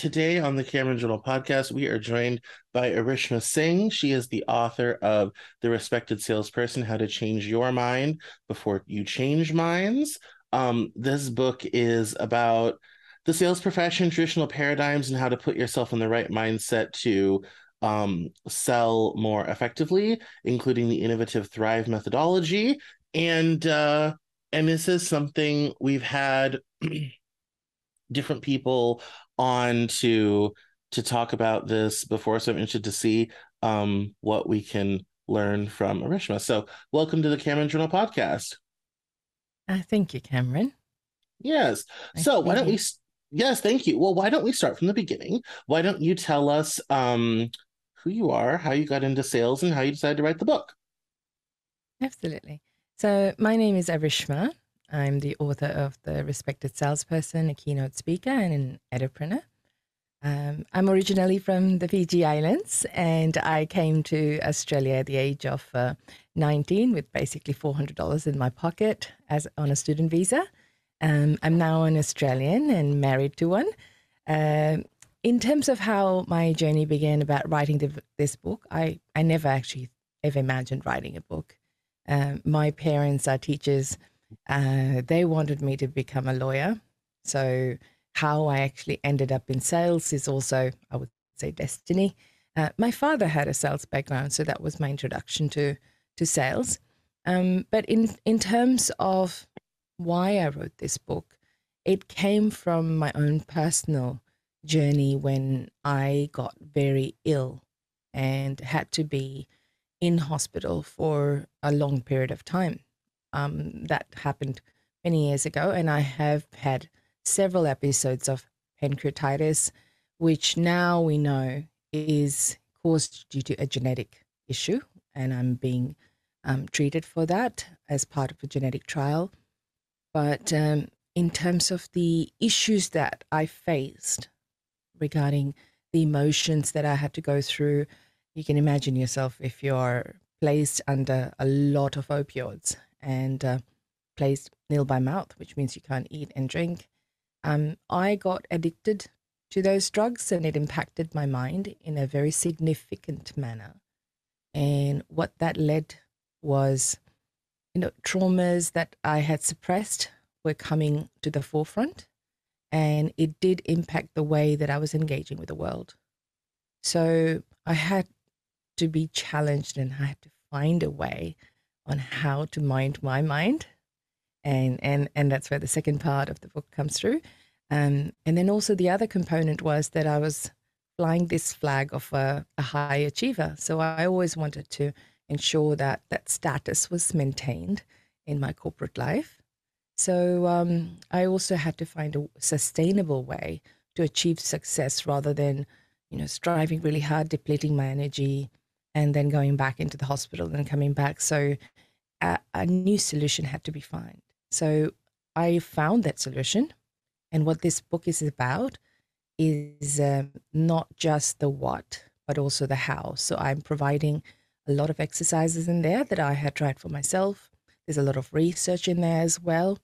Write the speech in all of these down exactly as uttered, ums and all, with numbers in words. Today on the Cameron Journal podcast, we are joined by Arishma Singh. She is the author of The Respected Salesperson, How to Change Your Mind Before You Change Minds. Um, this book is about the sales profession, traditional paradigms, and how to put yourself in the right mindset to um, sell more effectively, including the innovative Thrive methodology. And, uh, and this is something we've had different people on to to talk about this before, so I'm interested to see um what we can learn from Arishma. So welcome to the Cameron Journal podcast. Uh, thank you, Cameron. Yes. Thank so you. Why don't we yes thank you well why don't we start from the beginning? Why don't you tell us um who you are, how you got into sales, and how you decided to write the book? Absolutely. So my name is Arishma. I'm the author of The Respected Salesperson, a keynote speaker and an entrepreneur. Um, I'm originally from the Fiji Islands, and I came to Australia at the age of uh, nineteen with basically four hundred dollars in my pocket as on a student visa. Um, I'm now an Australian and married to one. Uh, in terms of how my journey began about writing the, this book, I, I never actually ever imagined writing a book. Um, my parents are teachers. Uh, they wanted me to become a lawyer. So how I actually ended up in sales is also, I would say, destiny. Uh, my father had a sales background, so that was my introduction to to sales. Um, but in, in terms of why I wrote this book, it came from my own personal journey when I got very ill and had to be in hospital for a long period of time. Um, that happened many years ago, and I have had several episodes of pancreatitis, which now we know is caused due to a genetic issue, and I'm being um, treated for that as part of a genetic trial. But um, in terms of the issues that I faced regarding the emotions that I had to go through, you can imagine yourself if you're placed under a lot of opioids and uh, placed nil by mouth, which means you can't eat and drink. Um, I got addicted to those drugs, and it impacted my mind in a very significant manner. And what that led was, you know, traumas that I had suppressed were coming to the forefront, and it did impact the way that I was engaging with the world. So I had to be challenged, and I had to find a way on how to mind my mind, and and and that's where the second part of the book comes through. Um, and then also the other component was that I was flying this flag of a, a high achiever, so I always wanted to ensure that that status was maintained in my corporate life. So um, I also had to find a sustainable way to achieve success, rather than, you know, striving really hard, depleting my energy, and then going back into the hospital and coming back. So a, a new solution had to be found. So I found that solution. And what this book is about is um, not just the what, but also the how. So I'm providing a lot of exercises in there that I had tried for myself. There's a lot of research in there as well,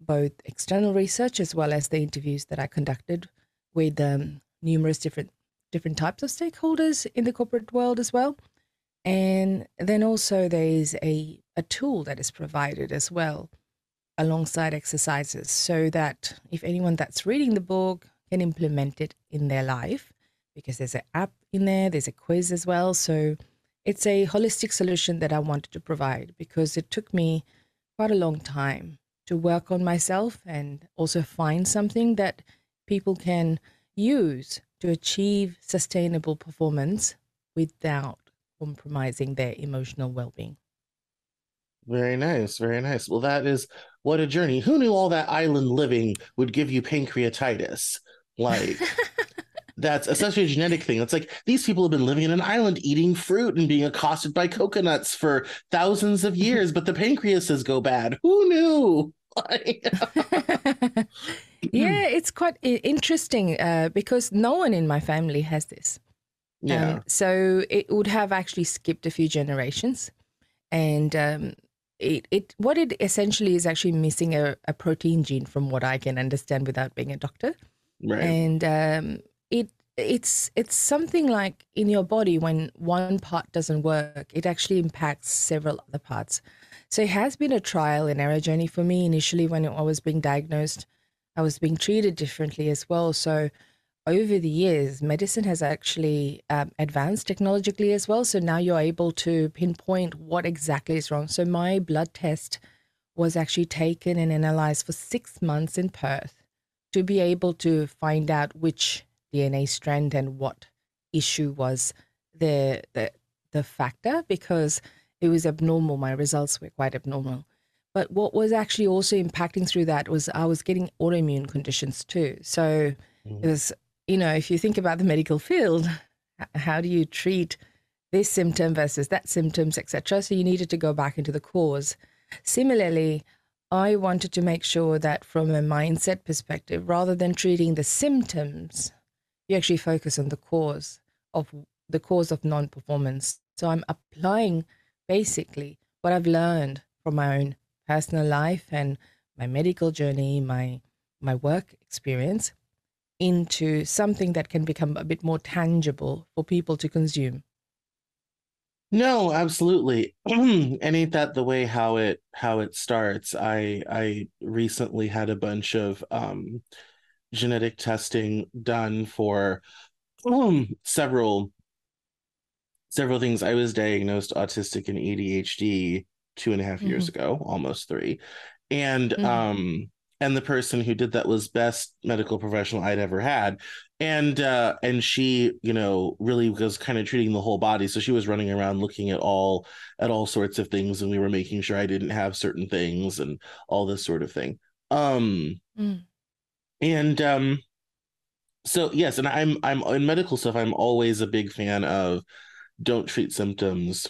both external research as well as the interviews that I conducted with um, numerous different different types of stakeholders in the corporate world as well. And then also there is a, a tool that is provided as well alongside exercises, so that if anyone that's reading the book can implement it in their life, because there's an app in there, there's a quiz as well. So it's a holistic solution that I wanted to provide, because it took me quite a long time to work on myself and also find something that people can use to achieve sustainable performance without compromising their emotional well-being. Very nice, very nice. Well, that is, what a journey. Who knew all that island living would give you pancreatitis? Like, that's essentially a genetic thing. It's like, these people have been living in an island, eating fruit and being accosted by coconuts for thousands of years, but the pancreases go bad. Who knew? Yeah, it's quite interesting uh, because no one in my family has this. Yeah. Um, so it would have actually skipped a few generations, and um, it it what it essentially is actually missing a, a protein gene, from what I can understand without being a doctor. Right. And um, it it's it's something like in your body, when one part doesn't work, it actually impacts several other parts. So it has been a trial and error journey for me. Initially, when I was being diagnosed, I was being treated differently as well. So over the years, medicine has actually um, advanced technologically as well. So now you're able to pinpoint what exactly is wrong. So my blood test was actually taken and analyzed for six months in Perth to be able to find out which D N A strand and what issue was the the, the factor, because it was abnormal. My results were quite abnormal. But what was actually also impacting through that was I was getting autoimmune conditions too. So mm-hmm. it was, you know, if you think about the medical field, how do you treat this symptom versus that symptoms, et cetera? So you needed to go back into the cause. Similarly, I wanted to make sure that from a mindset perspective, rather than treating the symptoms, you actually focus on the cause of the cause of non-performance. So I'm applying basically what I've learned from my own personal life and my medical journey, my my work experience, into something that can become a bit more tangible for people to consume. No, absolutely. And ain't that the way how it how it starts? I I recently had a bunch of um, genetic testing done for um, several several things. I was diagnosed autistic and A D H D two and a half mm-hmm. years ago, almost three, and mm-hmm. um. And the person who did that was best medical professional I'd ever had. And uh, and she, you know, really was kind of treating the whole body. So she was running around looking at all at all sorts of things. And we were making sure I didn't have certain things and all this sort of thing. Um, mm. And um, so, yes, and I'm I'm in medical stuff. I'm always a big fan of don't treat symptoms.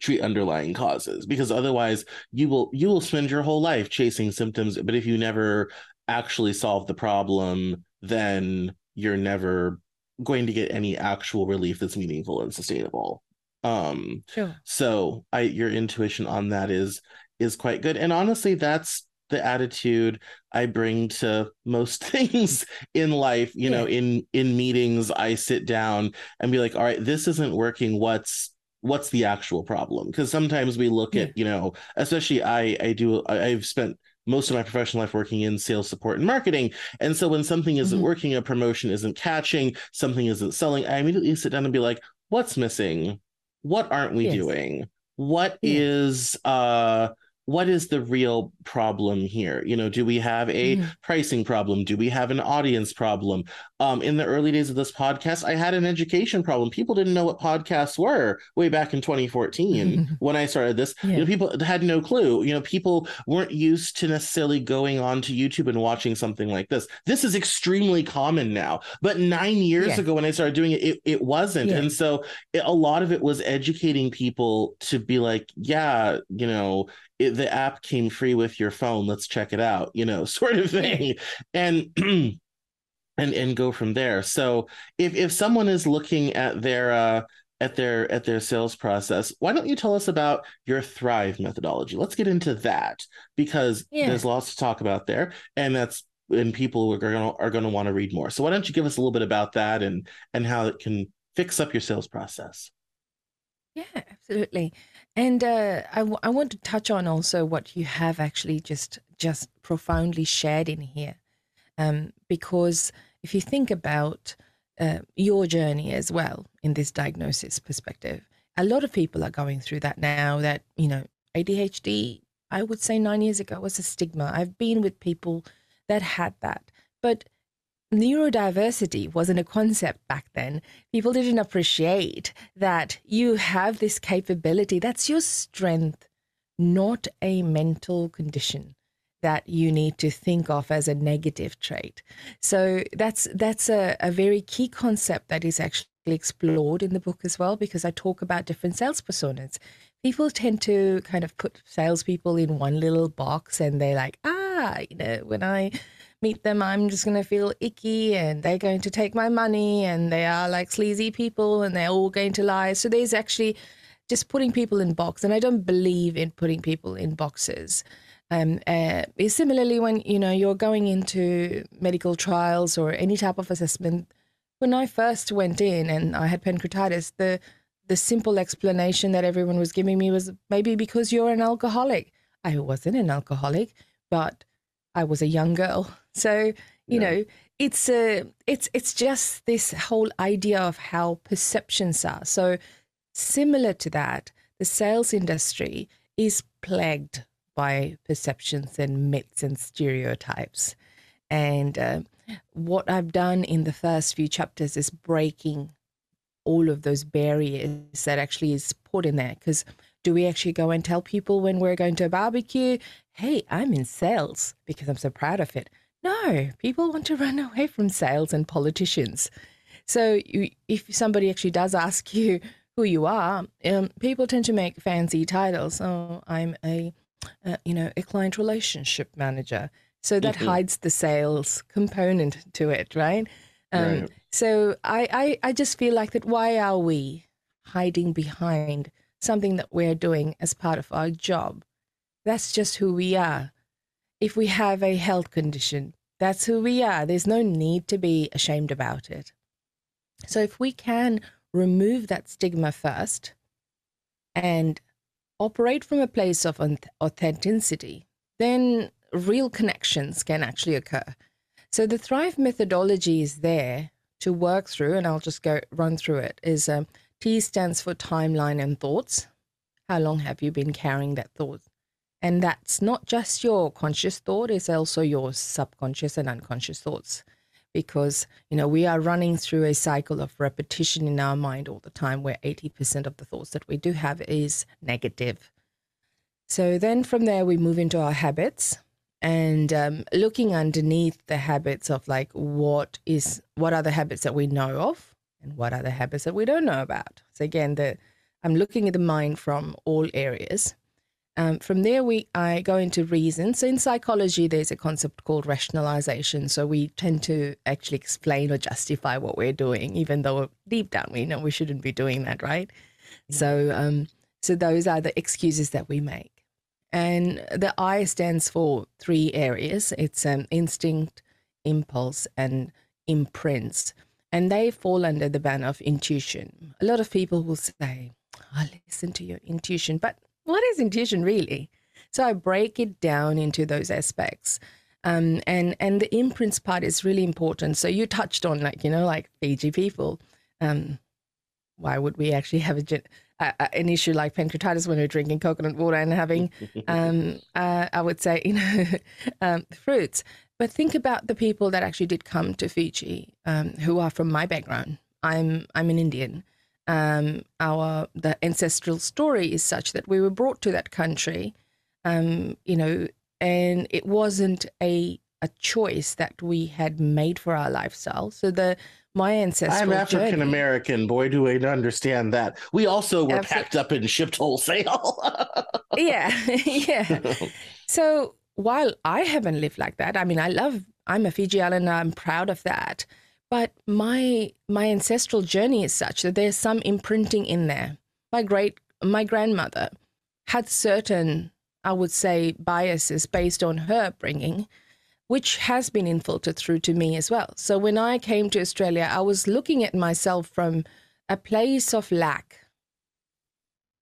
Treat underlying causes, because otherwise you will you will spend your whole life chasing symptoms. But if you never actually solve the problem, then you're never going to get any actual relief that's meaningful and sustainable. Um, sure. So I, your intuition on that is is quite good. And honestly, that's the attitude I bring to most things in life. You yeah. know, in in meetings, I sit down and be like, all right, this isn't working. What's what's the actual problem? Because sometimes we look yeah. at, you know, especially I, I do, I, I've spent most of my professional life working in sales support and marketing. And so when something isn't mm-hmm. working, a promotion isn't catching, something isn't selling, I immediately sit down and be like, what's missing? What aren't we yes. doing? What yeah. is, uh, what is the real problem here? You know, do we have a mm-hmm. pricing problem? Do we have an audience problem? Um, in the early days of this podcast, I had an education problem. People didn't know what podcasts were way back in twenty fourteen mm-hmm. when I started this. Yeah. You know, people had no clue. You know, people weren't used to necessarily going on to YouTube and watching something like this. This is extremely common now, but nine years yeah. ago when I started doing it, it, it wasn't. Yeah. And so it, a lot of it was educating people to be like, yeah, you know, it, the app came free with your phone. Let's check it out, you know, sort of thing. And, and, and go from there. So if, if someone is looking at their, uh, at their, at their sales process, why don't you tell us about your Thrive methodology? Let's get into that, because yeah. there's lots to talk about there, and that's, and people are going to, are going to want to read more. So why don't you give us a little bit about that and, and how it can fix up your sales process? Yeah, absolutely. And uh, I, w- I want to touch on also what you have actually just just profoundly shared in here, um, because if you think about uh, your journey as well in this diagnosis perspective, a lot of people are going through that now. That, you know, A D H D, I would say nine years ago was a stigma. I've been with people that had that, but neurodiversity wasn't a concept back then. People didn't appreciate that you have this capability. That's your strength, not a mental condition that you need to think of as a negative trait. So that's that's a, a very key concept that is actually explored in the book as well, because I talk about different sales personas. People tend to kind of put salespeople in one little box, and they're like, ah, you know, when I meet them, I'm just going to feel icky, and they're going to take my money, and they are like sleazy people, and they're all going to lie. So there's actually just putting people in box. And I don't believe in putting people in boxes. Um, uh, similarly, when, you know, you're going into medical trials or any type of assessment, When I first went in and I had pancreatitis, the the simple explanation that everyone was giving me was, maybe because you're an alcoholic. I wasn't an alcoholic, but I was a young girl. So, you yeah. know, it's a, it's it's just this whole idea of how perceptions are. So similar to that, the sales industry is plagued by perceptions and myths and stereotypes. And uh, what I've done in the first few chapters is breaking all of those barriers that actually is put in there. Because do we actually go and tell people when we're going to a barbecue, hey, I'm in sales because I'm so proud of it? No, people want to run away from sales and politicians. So you, if somebody actually does ask you who you are, um, people tend to make fancy titles. Oh, I'm a, uh, you know, a client relationship manager. So that mm-hmm. hides the sales component to it, right? Um, right. So I, I, I just feel like that, why are we hiding behind something that we're doing as part of our job? That's just who we are. If we have a health condition, that's who we are. There's no need to be ashamed about it. So if we can remove that stigma first and operate from a place of authenticity, then real connections can actually occur. So the Thrive methodology is there to work through, and I'll just go run through it, is um, T stands for timeline and thoughts. How long have you been carrying that thought? And that's not just your conscious thought, it's also your subconscious and unconscious thoughts. Because, you know, we are running through a cycle of repetition in our mind all the time, where eighty percent of the thoughts that we do have is negative. So then from there, we move into our habits. And um, looking underneath the habits of like, what is, what are the habits that we know of and what are the habits that we don't know about? So again, the, I'm looking at the mind from all areas. Um, from there, we I go into reason. So in psychology, there's a concept called rationalization. So we tend to actually explain or justify what we're doing, even though deep down we know we shouldn't be doing that, right? Mm-hmm. So, um, so those are the excuses that we make. And the I stands for three areas. It's um, instinct, impulse, and imprints. And they fall under the banner of intuition. A lot of people will say, I listen to your intuition. But what is intuition really? So I break it down into those aspects. Um, and, and the imprints part is really important. So you touched on, like, you know, like Fiji people. Um, why would we actually have a... Gen- Uh, an issue like pancreatitis when we're drinking coconut water and having, um, uh, I would say, you know, um, fruits. But think about the people that actually did come to Fiji, um, who are from my background. I'm I'm an Indian. Um, our the ancestral story is such that we were brought to that country, um, you know, and it wasn't a a choice that we had made for our lifestyle. So the my ancestral I'm African American. Boy, do I understand that. We also were Absolutely. Packed up and shipped wholesale. yeah, yeah. So while I haven't lived like that, I mean, I love. I'm a Fiji Islander. I'm proud of that. But my my ancestral journey is such that there's some imprinting in there. My great my grandmother had certain, I would say, biases based on her upbringing, which has been infiltrated through to me as well. So when I came to Australia, I was looking at myself from a place of lack,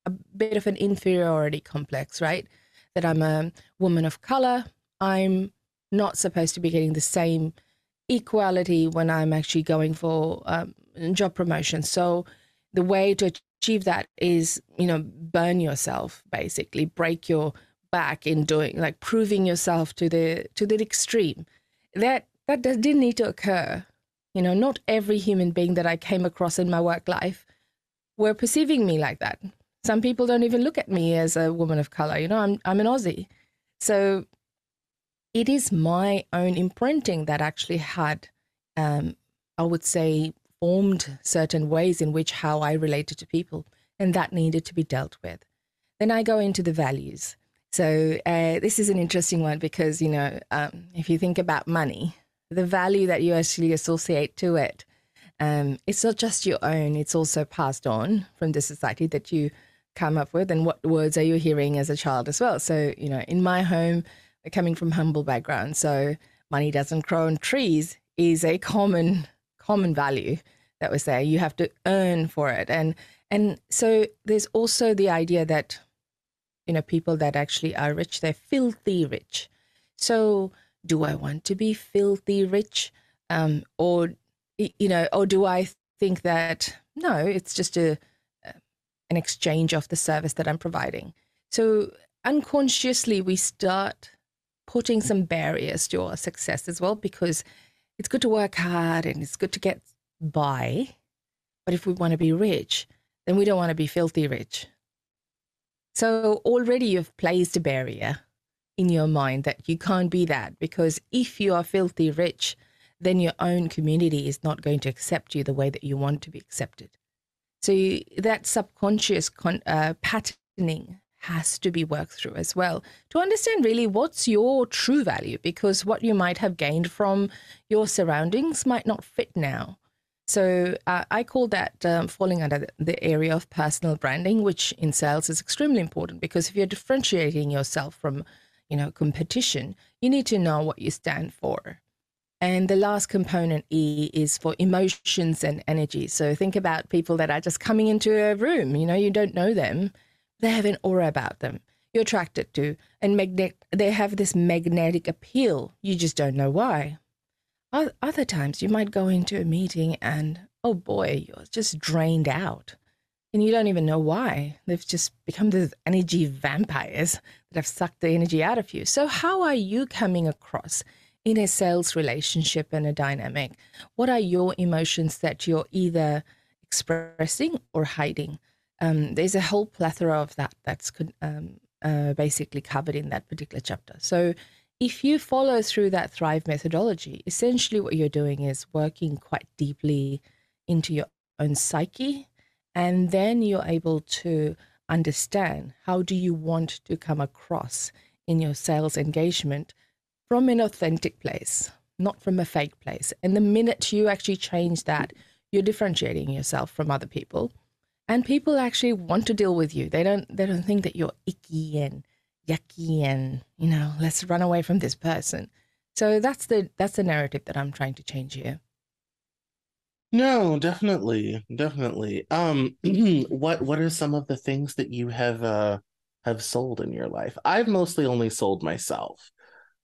a bit of an inferiority complex, right? That I'm a woman of color. I'm not supposed to be getting the same equality when I'm actually going for um, job promotion. So the way to achieve that is, you know, burn yourself, basically, break your back in doing, like, proving yourself to the to the extreme. That that does, didn't need to occur. You know, not every human being that I came across in my work life were perceiving me like that. Some people don't even look at me as a woman of color. You know, I'm I'm an Aussie, so it is my own imprinting that actually had, um, I would say, formed certain ways in which how I related to people, and that needed to be dealt with. Then I go into the values. So uh, this is an interesting one because, you know, um, if you think about money, the value that you actually associate to it, um, it's not just your own, it's also passed on from the society that you come up with, and what words are you hearing as a child as well. So, you know, in my home, coming from humble background, so money doesn't grow on trees is a common common value that was there. You have to earn for it. And and so there's also the idea that, you know, people that actually are rich, they're filthy rich. So do I want to be filthy rich? Um, or, you know, or do I think that, no, it's just a an exchange of the service that I'm providing? So unconsciously, we start putting some barriers to our success as well, because it's good to work hard and it's good to get by. But if we want to be rich, then we don't want to be filthy rich. So already you've placed a barrier in your mind that you can't be that, because if you are filthy rich, then your own community is not going to accept you the way that you want to be accepted. So you, that subconscious con, uh, patterning has to be worked through as well to understand really what's your true value, because what you might have gained from your surroundings might not fit now. So uh, I call that um, falling under the, the area of personal branding, which in sales is extremely important, because if you're differentiating yourself from, you know, competition, you need to know what you stand for. And the last component, E, is for emotions and energy. So think about people that are just coming into a room, you know, you don't know them. They have an aura about them. You're attracted to, and magnet, they have this magnetic appeal. You just don't know why. Other times you might go into a meeting and, oh boy, you're just drained out. And you don't even know why. They've just become these energy vampires that have sucked the energy out of you. So how are you coming across in a sales relationship and a dynamic? What are your emotions that you're either expressing or hiding? Um, there's a whole plethora of that that's um, uh, basically covered in that particular chapter. So if you follow through that Thrive methodology, essentially what you're doing is working quite deeply into your own psyche, and then you're able to understand how do you want to come across in your sales engagement from an authentic place, not from a fake place. And the minute you actually change that, you're differentiating yourself from other people. And people actually want to deal with you. They don't they don't think that you're icky and yucky and, you know, let's run away from this person. So that's the that's the narrative that I'm trying to change here. No, definitely. Definitely. Um what what are some of the things that you have uh have sold in your life? I've mostly only sold myself.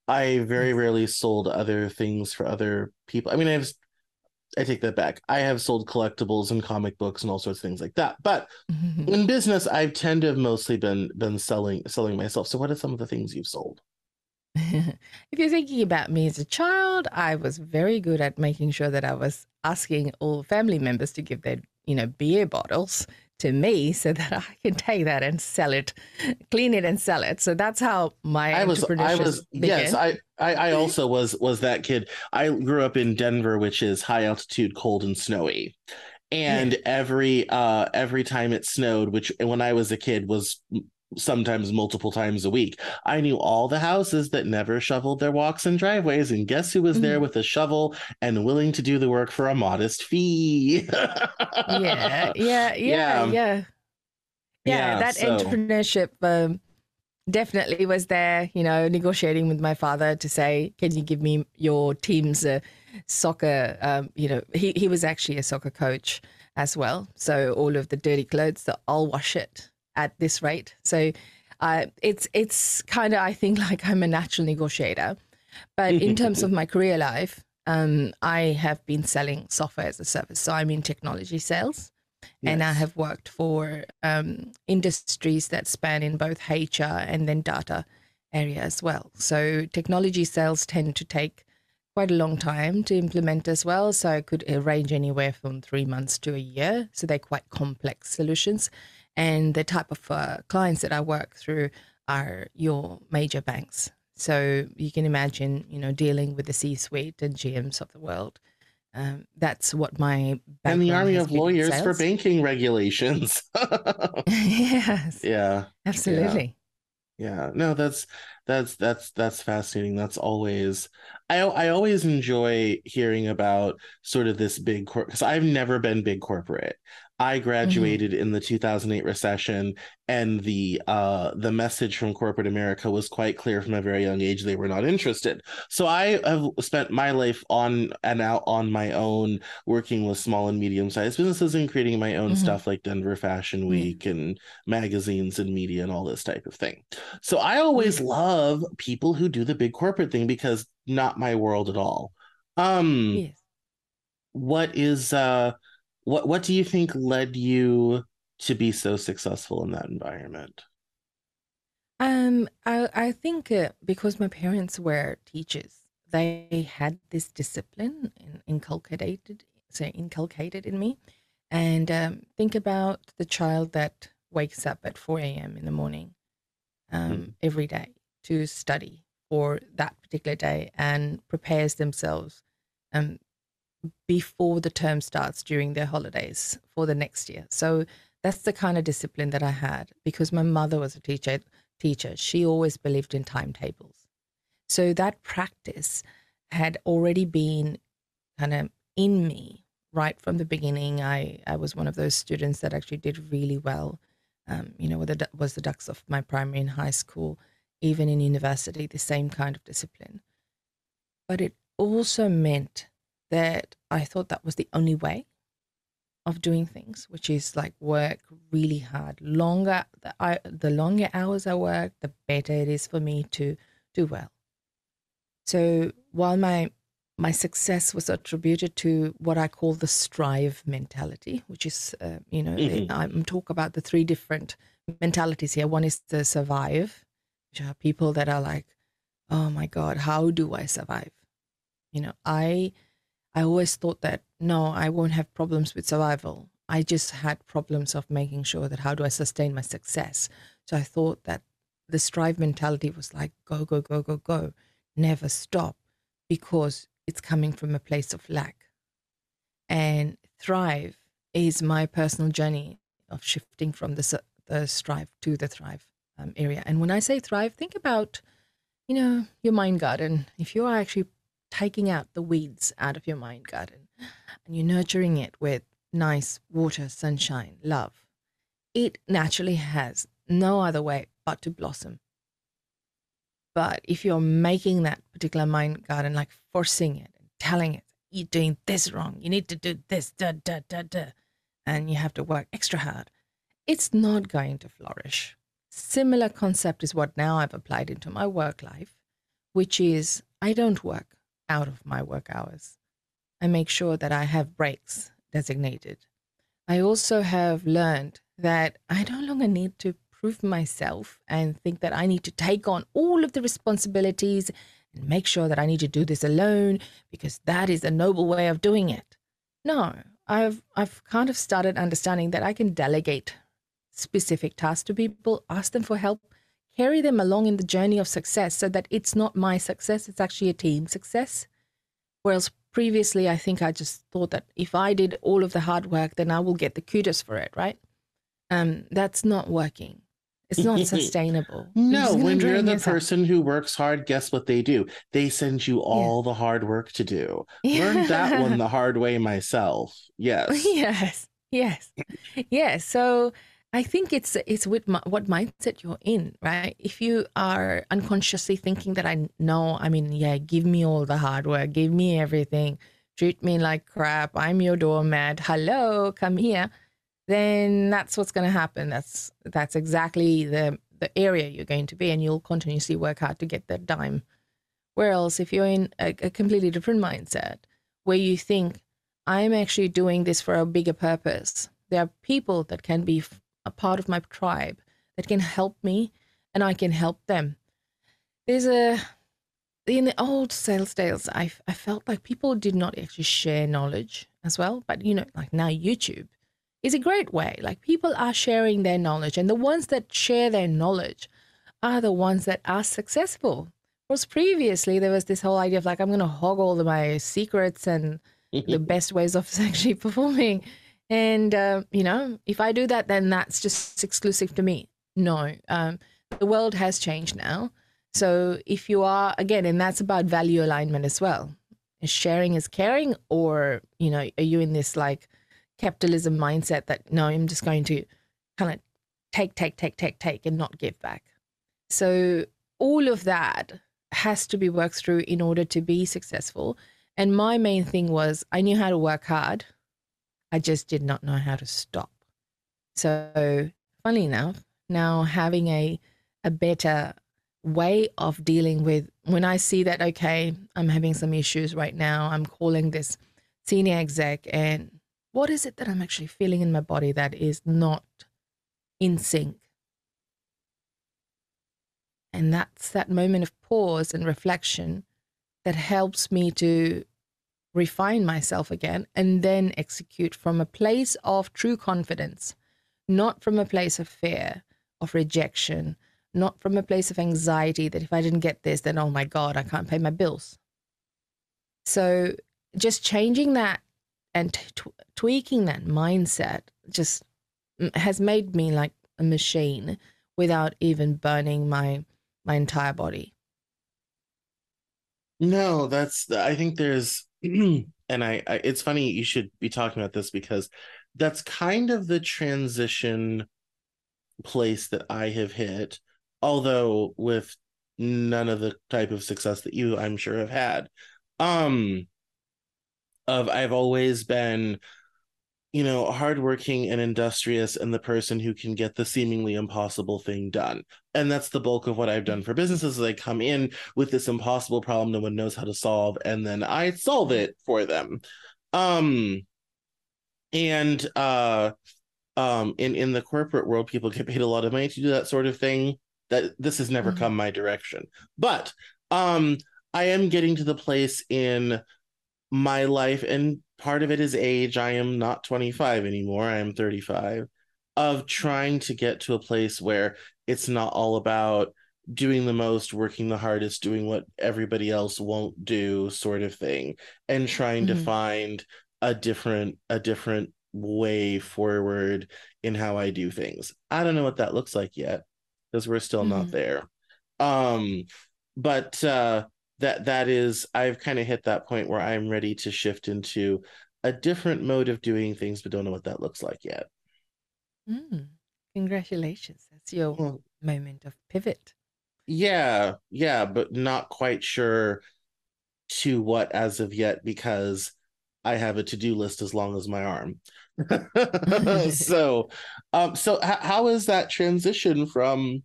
I very rarely sold other things for other people. I mean, I've I take that back. I have sold collectibles and comic books and all sorts of things like that. But in business, I tend to have mostly been been selling selling myself. So what are some of the things you've sold? If you're thinking about me as a child, I was very good at making sure that I was asking all family members to give their, you know, beer bottles to me so that I can take that and sell it, clean it and sell it. So that's how my I was, I was, began. Yes, I, I, I also was, was that kid. I grew up in Denver, which is high altitude, cold and snowy. And yeah. every, uh, every time it snowed, which when I was a kid was sometimes multiple times a week, I knew all the houses that never shoveled their walks and driveways. And guess who was there mm. with a shovel and willing to do the work for a modest fee? yeah, yeah, yeah, yeah, yeah, yeah. That so. entrepreneurship um, definitely was there, you know, negotiating with my father to say, can you give me your team's uh, soccer? Um, you know, he, he was actually a soccer coach as well. So all of the dirty clothes, so I'll wash it at this rate. So uh, it's it's kind of, I think, like I'm a natural negotiator. But in terms of my career life, um, I have been selling software as a service. So I'm in technology sales. Yes. And I have worked for um, industries that span in both H R and then data area as well. So technology sales tend to take quite a long time to implement as well. So it could range anywhere from three months to a year. So they're quite complex solutions. And the type of uh, clients that I work through are your major banks. So you can imagine, you know, dealing with the C-suite and G Ms of the world. Um, that's what my background and the army of lawyers for banking regulations. Yes. Yeah. Absolutely. Yeah. yeah. No, that's that's that's that's fascinating. That's always I I always enjoy hearing about sort of this big corp because I've never been big corporate. I graduated mm-hmm. in the two thousand eight recession, and the uh, the message from corporate America was quite clear from a very young age. They were not interested. So I have spent my life on and out on my own, working with small and medium-sized businesses and creating my own mm-hmm. stuff like Denver Fashion Week mm-hmm. and magazines and media and all this type of thing. So I always love people who do the big corporate thing, because not my world at all. Um, yes. What is... Uh, What what do you think led you to be so successful in that environment? Um, I, I think uh, because my parents were teachers, they had this discipline in, inculcated, so inculcated in me. And um, think about the child that wakes up at four a.m. in the morning um, mm-hmm. every day to study for that particular day and prepares themselves um before the term starts during their holidays for the next year. So that's the kind of discipline that I had, because my mother was a teacher. Teacher, she always believed in timetables. So that practice had already been kind of in me right from the beginning. I, I was one of those students that actually did really well, um, you know, with the, was the ducks of my primary and high school, even in university, the same kind of discipline. But it also meant that I thought that was the only way of doing things, which is like work really hard. Longer the, I, the longer hours I work, the better it is for me to do well. So while my my success was attributed to what I call the Thrive mentality, which is, uh, you know, mm-hmm. I'm talking about the three different mentalities here. One is the survive, which are people that are like, oh my God, how do I survive? You know, I... I always thought that, no, I won't have problems with survival. I just had problems of making sure that how do I sustain my success? So I thought that the Thrive mentality was like, go, go, go, go, go, never stop, because it's coming from a place of lack. And Thrive is my personal journey of shifting from the, the Thrive to the Thrive um, area. And when I say Thrive, think about, you know, your mind garden. If you are actually taking out the weeds out of your mind garden and you're nurturing it with nice water, sunshine, love, it naturally has no other way but to blossom. But if you're making that particular mind garden, like forcing it and telling it, you're doing this wrong, you need to do this, da, da, da, da, and you have to work extra hard, it's not going to flourish. Similar concept is what now I've applied into my work life, which is I don't work out of my work hours. I make sure that I have breaks designated. I also have learned that I no longer need to prove myself and think that I need to take on all of the responsibilities and make sure that I need to do this alone because that is a noble way of doing it. No, I've, I've kind of started understanding that I can delegate specific tasks to people, ask them for help, carry them along in the journey of success so that it's not my success, it's actually a team success. Whereas previously, I think I just thought that if I did all of the hard work, then I will get the kudos for it, right? Um, that's not working. It's not sustainable. No, when you're the person who works hard, guess what they do? They send you all yeah. the hard work to do. Yeah. Learned that one the hard way myself. Yes. Yes, yes, yes. So... I think it's it's with my, what mindset you're in, right? If you are unconsciously thinking that I know, I mean, yeah, give me all the hard work, give me everything, treat me like crap, I'm your doormat, hello, come here, then that's what's going to happen. That's that's exactly the, the area you're going to be, and you'll continuously work hard to get that dime. Whereas if you're in a, a completely different mindset where you think, I'm actually doing this for a bigger purpose, there are people that can be a part of my tribe that can help me and I can help them. There's a, in the old sales tales, I, I felt like people did not actually share knowledge as well. But, you know, like now YouTube is a great way. Like people are sharing their knowledge, and the ones that share their knowledge are the ones that are successful. Whereas previously there was this whole idea of like, I'm going to hog all of my secrets and the best ways of actually performing. And, uh, you know, if I do that, then that's just exclusive to me. No, um, the world has changed now. So if you are, again, and that's about value alignment as well. Sharing is caring, or, you know, are you in this like capitalism mindset that, no, I'm just going to kind of take, take, take, take, take and not give back. So all of that has to be worked through in order to be successful. And my main thing was I knew how to work hard. I just did not know how to stop. So funnily enough, now having a, a better way of dealing with when I see that, okay, I'm having some issues right now, I'm calling this senior exec, and what is it that I'm actually feeling in my body that is not in sync? And that's that moment of pause and reflection that helps me to refine myself again and then execute from a place of true confidence, not from a place of fear, of rejection, not from a place of anxiety that if I didn't get this, then, oh my God, I can't pay my bills. So just changing that and t- tweaking that mindset just has made me like a machine without even burning my my entire body. No, that's, I think there's, and I, I, it's funny you should be talking about this because that's kind of the transition place that I have hit, although with none of the type of success that you, I'm sure, have had. Um, of I've always been, you know, hardworking and industrious and the person who can get the seemingly impossible thing done. And that's the bulk of what I've done for businesses. They come in with this impossible problem no one knows how to solve, and then I solve it for them. Um, and uh, um, in, in the corporate world, people get paid a lot of money to do that sort of thing. That this has never mm-hmm. come my direction. But um, I am getting to the place in my life, and part of it is age. I am not twenty-five anymore. I am thirty-five, of trying to get to a place where it's not all about doing the most, working the hardest, doing what everybody else won't do sort of thing, and trying mm-hmm. to find a different, a different way forward in how I do things. I don't know what that looks like yet because we're still mm-hmm. not there. Um, but, uh, That that is, I've kind of hit that point where I'm ready to shift into a different mode of doing things, but don't know what that looks like yet. Mm, congratulations. That's your well, moment of pivot. Yeah, yeah, but not quite sure to what as of yet, because I have a to-do list as long as my arm. so, um, so h- how is that transition from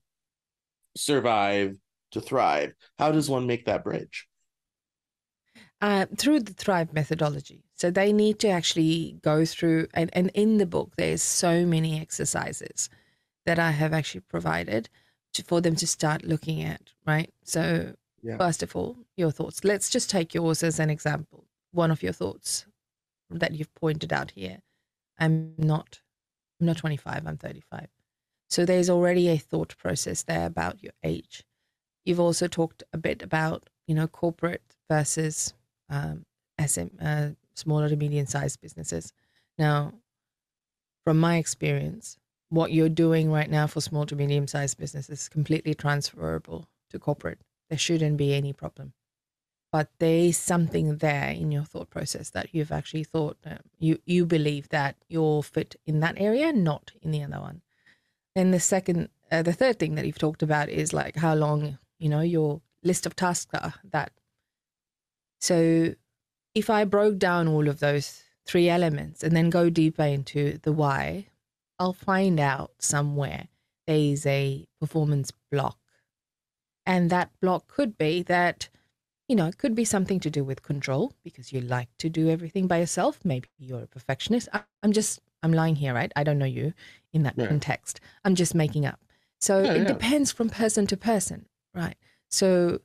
survive to thrive? How does one make that bridge? Uh, through the Thrive methodology. So they need to actually go through, and, and in the book, there's so many exercises that I have actually provided to, for them to start looking at, right? So yeah. First of all, your thoughts. Let's just take yours as an example. One of your thoughts that you've pointed out here. I'm not, I'm not twenty-five, I'm thirty-five. So there's already a thought process there about your age. You've also talked a bit about, you know, corporate versus um, S M, uh, smaller to medium-sized businesses. Now, from my experience, what you're doing right now for small to medium-sized businesses is completely transferable to corporate. There shouldn't be any problem. But there is something there in your thought process that you've actually thought, um, you, you believe that you're fit in that area, not in the other one. Then the second, uh, the third thing that you've talked about is like how long... you know, your list of tasks are that. So if I broke down all of those three elements and then go deeper into the why, I'll find out somewhere there is a performance block. And that block could be that, you know, it could be something to do with control because you like to do everything by yourself. Maybe you're a perfectionist. I'm just, I'm lying here, right? I don't know you in that yeah. context. I'm just making up. So yeah, it yeah. depends from person to person. Right. So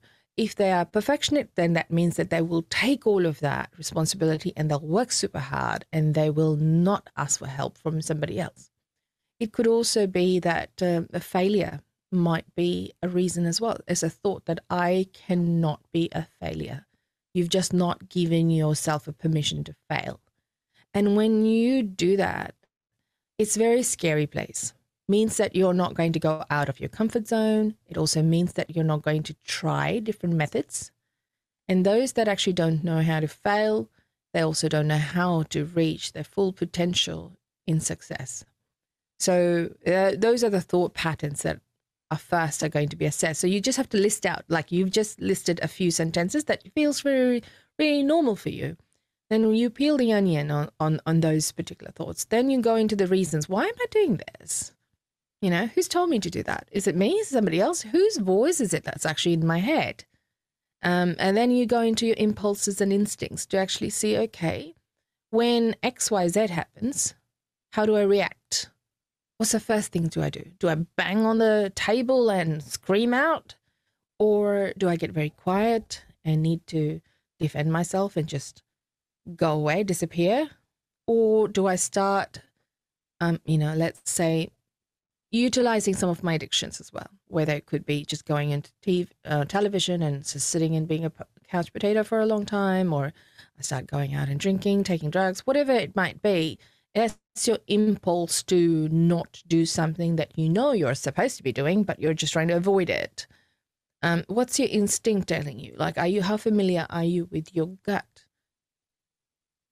if they are perfectionist, then that means that they will take all of that responsibility and they'll work super hard and they will not ask for help from somebody else. It could also be that um, a failure might be a reason as well, as a thought that I cannot be a failure. You've just not given yourself a permission to fail. And when you do that, it's a very scary place. Means that you're not going to go out of your comfort zone. It also means that you're not going to try different methods. And those that actually don't know how to fail They also don't know how to reach their full potential in success. So uh, those are the thought patterns that are first are going to be assessed. So you just have to list out, like you've just listed a few sentences that feels very, really normal for you. Then you peel the onion on, on, on those particular thoughts. Then you go into the reasons. Why am I doing this? You know, who's told me to do that? Is it me? Is it somebody else? Whose voice is it that's actually in my head? Um, and then you go into your impulses and instincts to actually see, okay, when X, Y, Z happens, how do I react? What's the first thing do I do? Do I bang on the table and scream out? Or do I get very quiet and need to defend myself and just go away, disappear? Or do I start, um, you know, let's say, utilizing some of my addictions as well, whether it could be just going into t uh, television and just sitting and being a couch potato for a long time, or I start going out and drinking, taking drugs, whatever it might be. It's your impulse to not do something that you know you're supposed to be doing, but you're just trying to avoid it. Um, what's your instinct telling you? Like, are you, how familiar are you with your gut?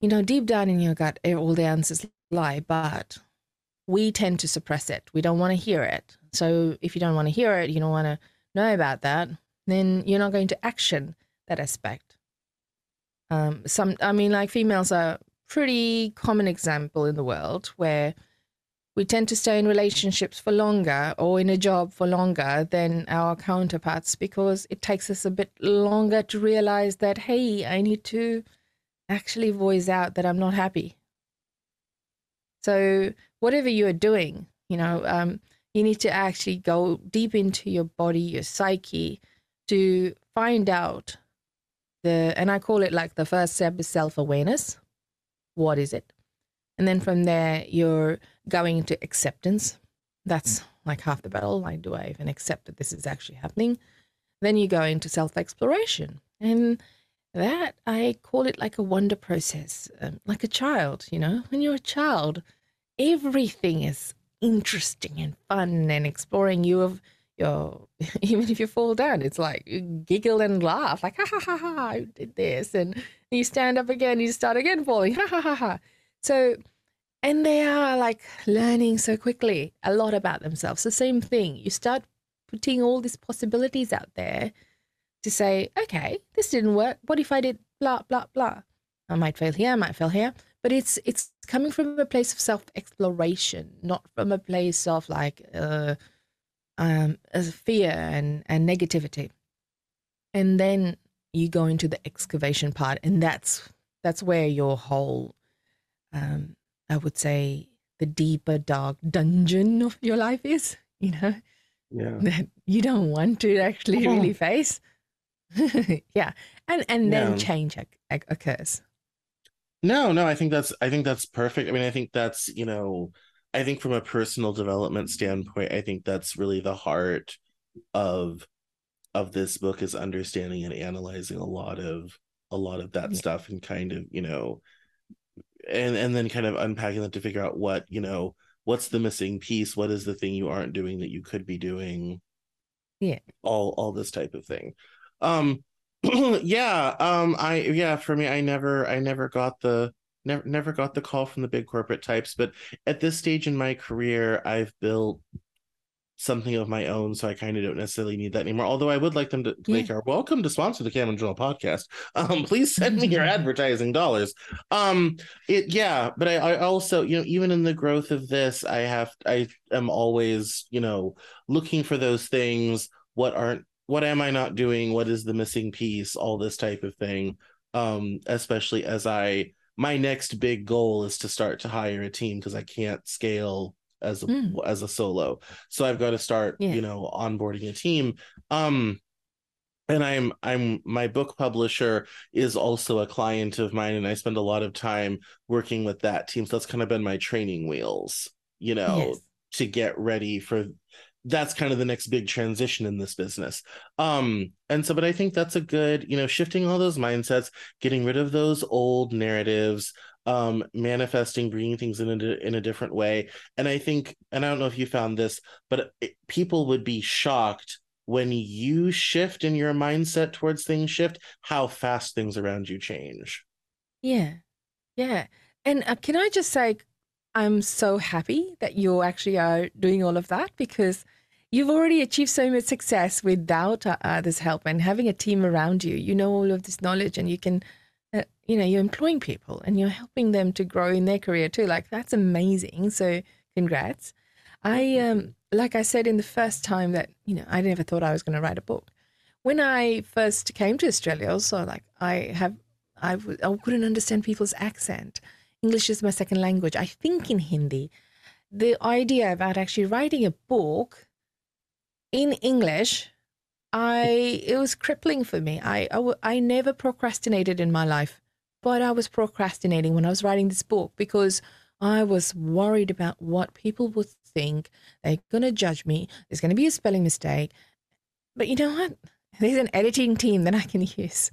You know, deep down in your gut, all the answers lie, but we tend to suppress it. We don't want to hear it. So if you don't want to hear it, you don't want to know about that, then you're not going to action that aspect. Um, some, I mean, like females are pretty common example in the world where we tend to stay in relationships for longer or in a job for longer than our counterparts, because it takes us a bit longer to realize that, hey, I need to actually voice out that I'm not happy. So whatever you're doing, you know, um, you need to actually go deep into your body, your psyche, to find out the, and I call it like the first step is self-awareness. What is it? And then from there, you're going into acceptance. That's like half the battle. Like, do I even accept that this is actually happening? Then you go into self-exploration. And that, I call it like a wonder process, um, like a child, you know, when you're a child, everything is interesting and fun and exploring you of your, even if you fall down, it's like you giggle and laugh like, ha, ha, ha, ha, I did this. And you stand up again, you start again falling, ha, ha, ha, ha. So, and they are like learning so quickly a lot about themselves. The same thing, you start putting all these possibilities out there to say, okay, this didn't work. What if I did blah, blah, blah? I might fail here, I might fail here. But it's it's coming from a place of self-exploration, not from a place of like uh, um, fear and, and negativity. And then you go into the excavation part, and that's that's where your whole, um, I would say, the deeper, dark dungeon of your life is, you know, yeah. That you don't want to actually Come really on. face. yeah. And, and then yeah. change occurs. No, no, I think that's, I think that's perfect. I mean, I think that's, you know, I think from a personal development standpoint, I think that's really the heart of, of this book is understanding and analyzing a lot of, a lot of that yeah. stuff, and kind of, you know, and, and then kind of unpacking that to figure out what, you know, what's the missing piece? What is the thing you aren't doing that you could be doing? Yeah. All, all this type of thing. Um, yeah, um, I yeah. For me, I never, I never got the never, never got the call from the big corporate types. But at this stage in my career, I've built something of my own, so I kind of don't necessarily need that anymore. Although I would like them to yeah. make our welcome to sponsor the Cameron Journal podcast. Um, please send me your advertising dollars. Um, it yeah, but I, I also, you know, even in the growth of this, I have, I am always, you know, looking for those things. What aren't What am I not doing? What is the missing piece? All this type of thing. Um, especially as I, my next big goal is to start to hire a team, because I can't scale as a, mm. as a solo. So I've got to start, yeah. you know, onboarding a team. Um, and I'm, I'm, my book publisher is also a client of mine, and I spend a lot of time working with that team. So that's kind of been my training wheels, you know, yes. to get ready for. That's kind of the next big transition in this business. Um, and so, but I think that's a good, you know, shifting all those mindsets, getting rid of those old narratives, um, manifesting, bringing things in a, in a different way. And I think, and I don't know if you found this, but it, people would be shocked when you shift in your mindset towards things shift, how fast things around you change. Yeah. Yeah. And uh, can I just say, I'm so happy that you actually are doing all of that, because you've already achieved so much success without uh, this help, and having a team around you. You know all of this knowledge, and you can, uh, you know, you're employing people and you're helping them to grow in their career too. Like, that's amazing. So congrats. I, um, like I said, in the first time that, you know, I never thought I was going to write a book. When I first came to Australia, also, like, I have, I, w I couldn't understand people's accent. English is my second language. I think in Hindi. The idea about actually writing a book in English, I it was crippling for me. I, I, w I never procrastinated in my life, but I was procrastinating when I was writing this book, because I was worried about what people would think. They're going to judge me. There's going to be a spelling mistake. But you know what? There's an editing team that I can use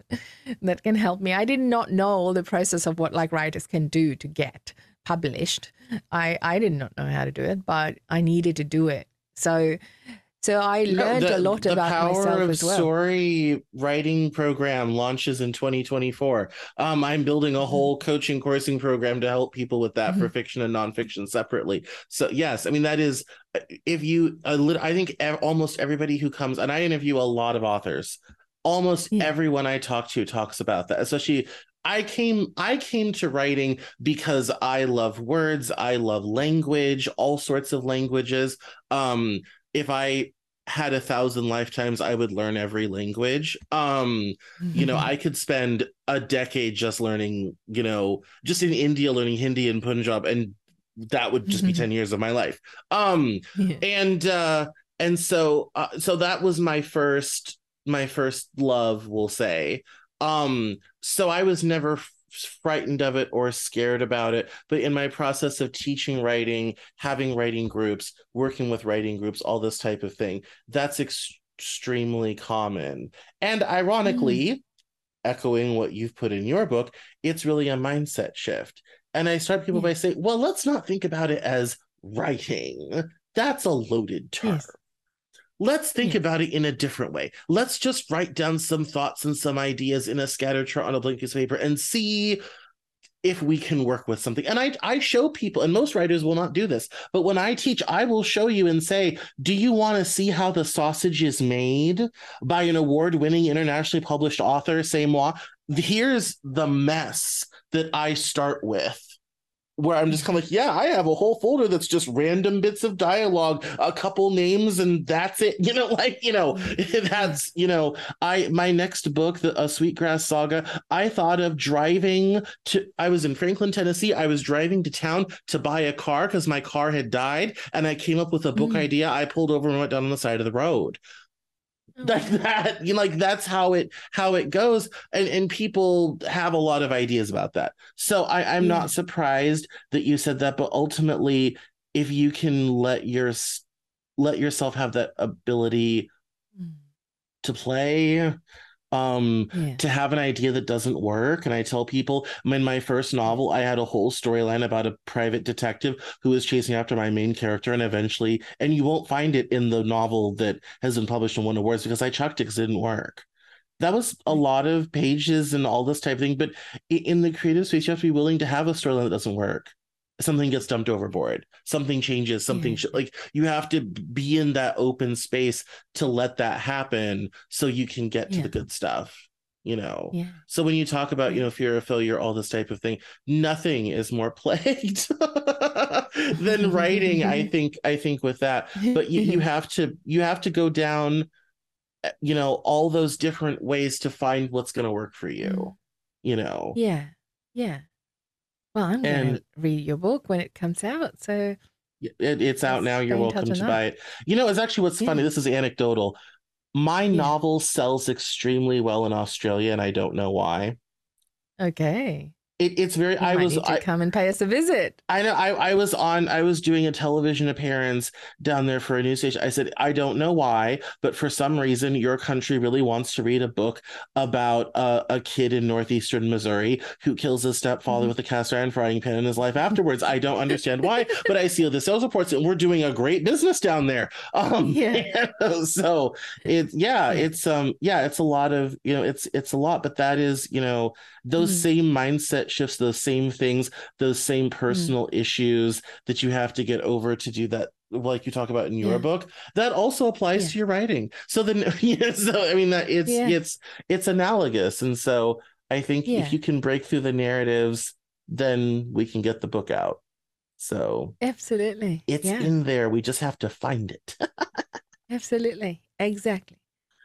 that can help me. I did not know all the process of what like writers can do to get published. I, I did not know how to do it, but I needed to do it. So so I learned no, the, a lot about myself as well. The Power of Story writing program launches in twenty twenty-four. Um, I'm building a whole coaching coursing program to help people with that, mm-hmm. for fiction and nonfiction separately. So yes, I mean, that is, if you, I think almost everybody who comes, and I interview a lot of authors, almost yeah. everyone I talk to talks about that, especially. I came I came to writing because I love words. I love language, all sorts of languages. Um, if I had a thousand lifetimes, I would learn every language. Um, you know, I could spend a decade just learning, you know, just in India, learning Hindi and Punjab, and that would just be ten years of my life. Um, yeah. And uh, and so uh, so that was my first my first love, we'll say. Um, so I was never frightened of it or scared about it, but in my process of teaching writing, having writing groups, working with writing groups, all this type of thing, that's ex extremely common. And ironically, mm. echoing what you've put in your book, it's really a mindset shift. And I start people yeah. by saying, well, let's not think about it as writing. That's a loaded term. Yes. Let's think yeah. about it in a different way. Let's just write down some thoughts and some ideas in a scatter chart on a blank piece of paper and see if we can work with something. And I, I show people, and most writers will not do this, but when I teach, I will show you and say, do you want to see how the sausage is made by an award-winning internationally published author, c'est moi? Here's the mess that I start with. Where I'm just kind of like, yeah, I have a whole folder that's just random bits of dialogue, a couple names, and that's it. You know, like, you know, that's, you know, I, my next book, the A Sweetgrass Saga, I thought of driving to, I was in Franklin, Tennessee. I was driving to town to buy a car because my car had died. And I came up with a book mm. idea. I pulled over and went down on the side of the road. Like that, you know, like that's how it how it goes, and and people have a lot of ideas about that. So I, I'm yeah. not surprised that you said that, but ultimately, if you can let your let yourself have that ability mm. to play, um, yeah. to have an idea that doesn't work. And I tell people, in my first novel, I had a whole storyline about a private detective who was chasing after my main character, and eventually, and you won't find it in the novel that has been published and won awards, because I chucked it because it didn't work. That was a lot of pages and all this type of thing. But in the creative space, you have to be willing to have a storyline that doesn't work. Something gets dumped overboard. Something changes. Something yeah. like, you have to be in that open space to let that happen, so you can get to yeah. the good stuff. You know. Yeah. So when you talk about, you know, fear of failure, all this type of thing, nothing is more plagued than writing. I think. I think with that, but you you have to you have to go down, you know, all those different ways to find what's going to work for you. You know. Yeah. Yeah. Well, I'm going to read your book when it comes out. So it, it's out now. You're welcome to buy it. You know, it's actually what's yeah. funny. This is anecdotal. My yeah. novel sells extremely well in Australia, and I don't know why. Okay. It, it's very. You I might was. Need to I, come and pay us a visit. I know. I I was on. I was doing a television appearance down there for a news station. I said, I don't know why, but for some reason, your country really wants to read a book about uh, a kid in northeastern Missouri who kills his stepfather mm-hmm. with a cast iron frying pan in his life afterwards. I don't understand why, but I see all the sales reports, and we're doing a great business down there. Um, yeah. So it's yeah, yeah, it's um, yeah, it's a lot of you know, it's it's a lot, but that is you know, those mm-hmm. same mindset mindset shifts, those same things, those same personal mm. issues that you have to get over to do that, like you talk about in your yeah. book, that also applies yeah. to your writing. So then, you know, so I mean, that it's, yeah. it's, it's analogous. And so I think yeah. if you can break through the narratives, then we can get the book out. So absolutely. It's yeah. in there. We just have to find it. Absolutely. Exactly.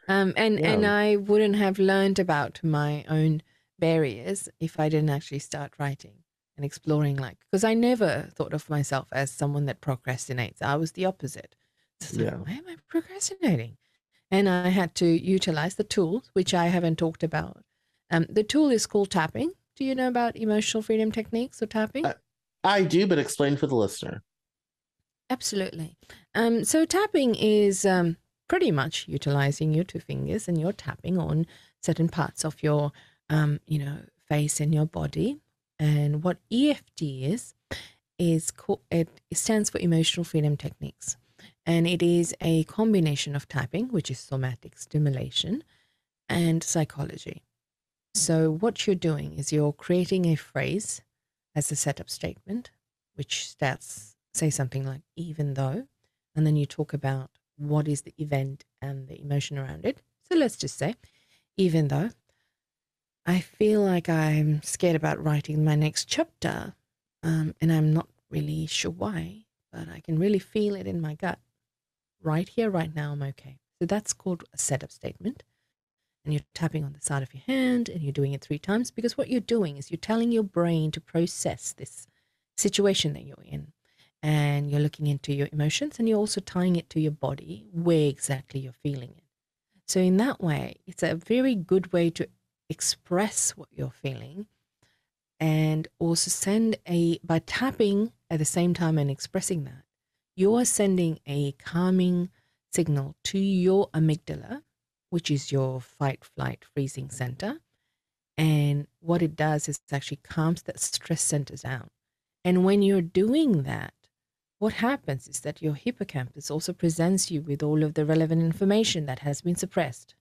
Um, and, yeah. and I wouldn't have learned about my own barriers if I didn't actually start writing and exploring, like, because I never thought of myself as someone that procrastinates. I was the opposite. So yeah. why am I procrastinating? And I had to utilize the tools, which I haven't talked about. Um, the tool is called tapping. Do you know about emotional freedom techniques or tapping? I, I do, but explain for the listener. Absolutely. Um, so tapping is um, pretty much utilizing your two fingers, and you're tapping on certain parts of your, um, you know, face and your body. And what E F T is, is called, it stands for Emotional Freedom Techniques. And it is a combination of tapping, which is somatic stimulation, and psychology. So what you're doing is you're creating a phrase as a setup statement, which starts, say something like, even though, and then you talk about what is the event and the emotion around it. So let's just say, even though I feel like I'm scared about writing my next chapter, um, and I'm not really sure why, but I can really feel it in my gut. Right here, right now, I'm okay. So that's called a setup statement. And you're tapping on the side of your hand, and you're doing it three times, because what you're doing is you're telling your brain to process this situation that you're in. And you're looking into your emotions, and you're also tying it to your body, where exactly you're feeling it. So in that way, it's a very good way to express what you're feeling, and also send a, by tapping at the same time and expressing that, you're sending a calming signal to your amygdala, which is your fight, flight, freezing center. And what it does is it actually calms that stress center down. And when you're doing that, what happens is that your hippocampus also presents you with all of the relevant information that has been suppressed.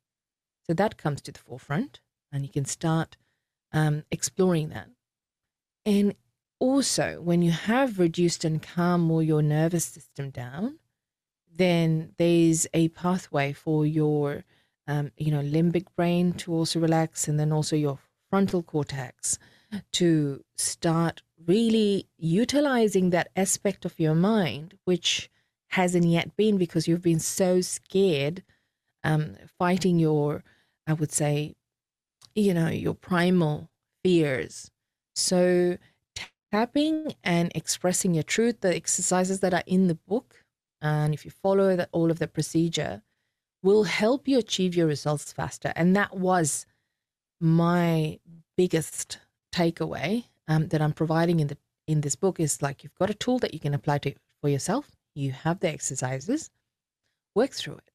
So that comes to the forefront, and you can start um, exploring that. And also, when you have reduced and calmed all your nervous system down, then there's a pathway for your Um, you know, limbic brain to also relax, and then also your frontal cortex to start really utilizing that aspect of your mind, which hasn't yet been, because you've been so scared, um, fighting your, I would say, you know, your primal fears. So tapping and expressing your truth, the exercises that are in the book, and if you follow the, all of the procedure, will help you achieve your results faster. And that was my biggest takeaway um, that I'm providing in the in this book, is like, you've got a tool that you can apply to for yourself. You have the exercises, work through it.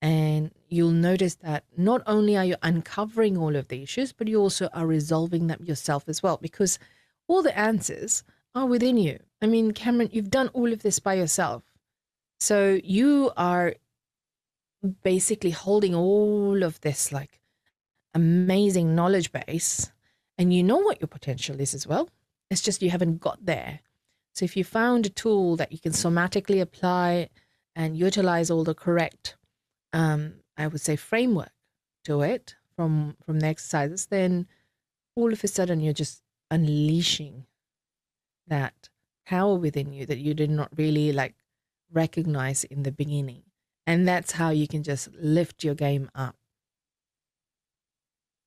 And you'll notice that not only are you uncovering all of the issues, but you also are resolving them yourself as well, because all the answers are within you. I mean, Cameron, you've done all of this by yourself. So you are basically holding all of this like amazing knowledge base, and you know what your potential is as well. It's just you haven't got there. So if you found a tool that you can somatically apply and utilize all the correct, um, I would say, framework to it from, from the exercises, then all of a sudden you're just unleashing that power within you that you did not really like recognize in the beginning. And that's how you can just lift your game up.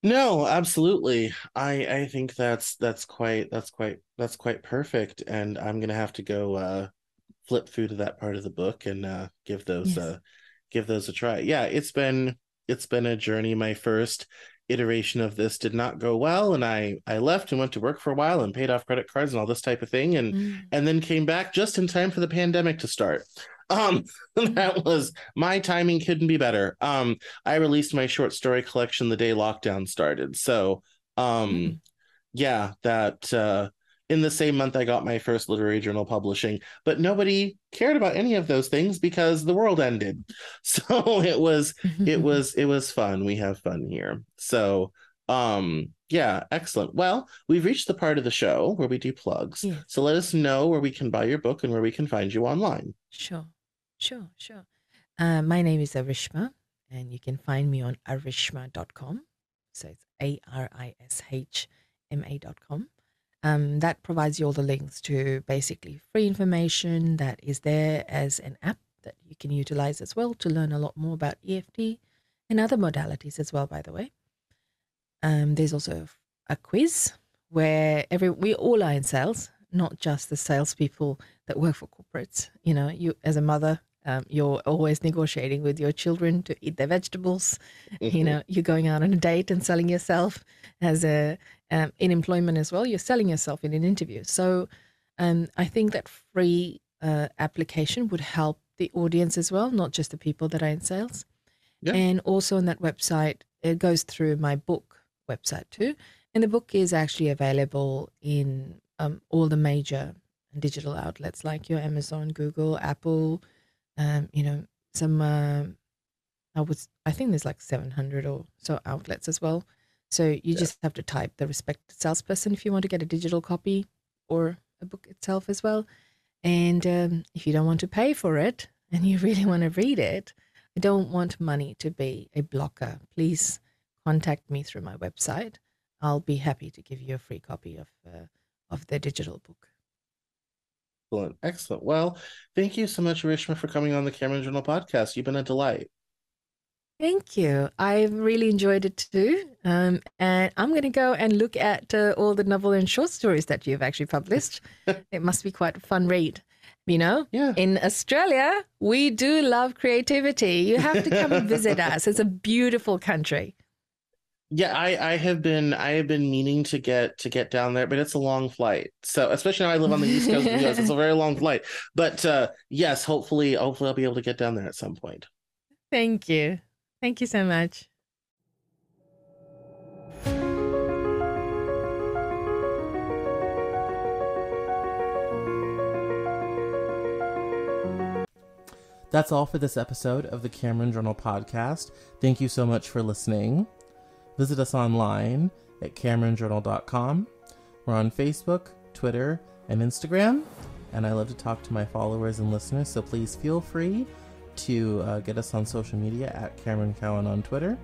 No, absolutely. I, I think that's that's quite that's quite that's quite perfect. And I'm gonna have to go uh, flip through to that part of the book and uh, give those yes. uh, give those a try. Yeah, it's been it's been a journey. My first iteration of this did not go well, and I I left and went to work for a while and paid off credit cards and all this type of thing, and mm. and then came back just in time for the pandemic to start. Um, that was my timing couldn't be better. Um, I released my short story collection the day lockdown started. So, um, mm-hmm. yeah, that, uh, in the same month I got my first literary journal publishing, but nobody cared about any of those things because the world ended. So it was, it was, it was fun. We have fun here. So, um, Yeah, excellent. Well, we've reached the part of the show where we do plugs. Yeah. So let us know where we can buy your book and where we can find you online. Sure, sure, sure. Uh, my name is Arishma, and you can find me on arishma dot com. So it's A R I S H M A dot com. Um, that provides you all the links to basically free information that is there as an app that you can utilize as well to learn a lot more about E F T and other modalities as well, by the way. Um, there's also a quiz where every we all are in sales, not just the salespeople that work for corporates. You know, you as a mother, um, you're always negotiating with your children to eat their vegetables. Mm-hmm. You know, you're going out on a date and selling yourself as a um, in employment as well. You're selling yourself in an interview. So um, I think that free uh, application would help the audience as well, not just the people that are in sales. Yeah. And also on that website, it goes through my book website too, and the book is actually available in um, all the major digital outlets like your Amazon, Google, Apple. Um, you know, some uh, I would I think there's like seven hundred or so outlets as well. So you yeah. just have to type The Respected Salesperson if you want to get a digital copy or a book itself as well. And um, if you don't want to pay for it and you really want to read it, I don't want money to be a blocker. Please contact me through my website. I'll be happy to give you a free copy of uh, of the digital book. Excellent. Excellent. Well, thank you so much, Arishma, for coming on the Cameron Journal podcast. You've been a delight. Thank you. I've really enjoyed it too. Um, and I'm going to go and look at uh, all the novel and short stories that you've actually published. It must be quite a fun read. You know, yeah. In Australia, we do love creativity. You have to come and visit us. It's a beautiful country. Yeah, I, I have been I have been meaning to get to get down there, but it's a long flight. So especially now I live on the East Coast of the U S, it's a very long flight. But uh, yes, hopefully, hopefully I'll be able to get down there at some point. Thank you. Thank you so much. That's all for this episode of the Cameron Journal podcast. Thank you so much for listening. Visit us online at cameron journal dot com. We're on Facebook, Twitter, and Instagram. And I love to talk to my followers and listeners, so please feel free to uh, get us on social media at Cameron Cowan on Twitter.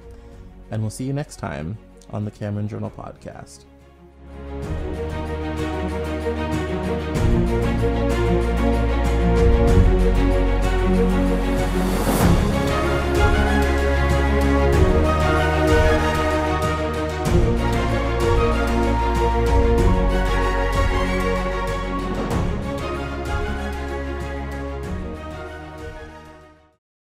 And we'll see you next time on the Cameron Journal podcast.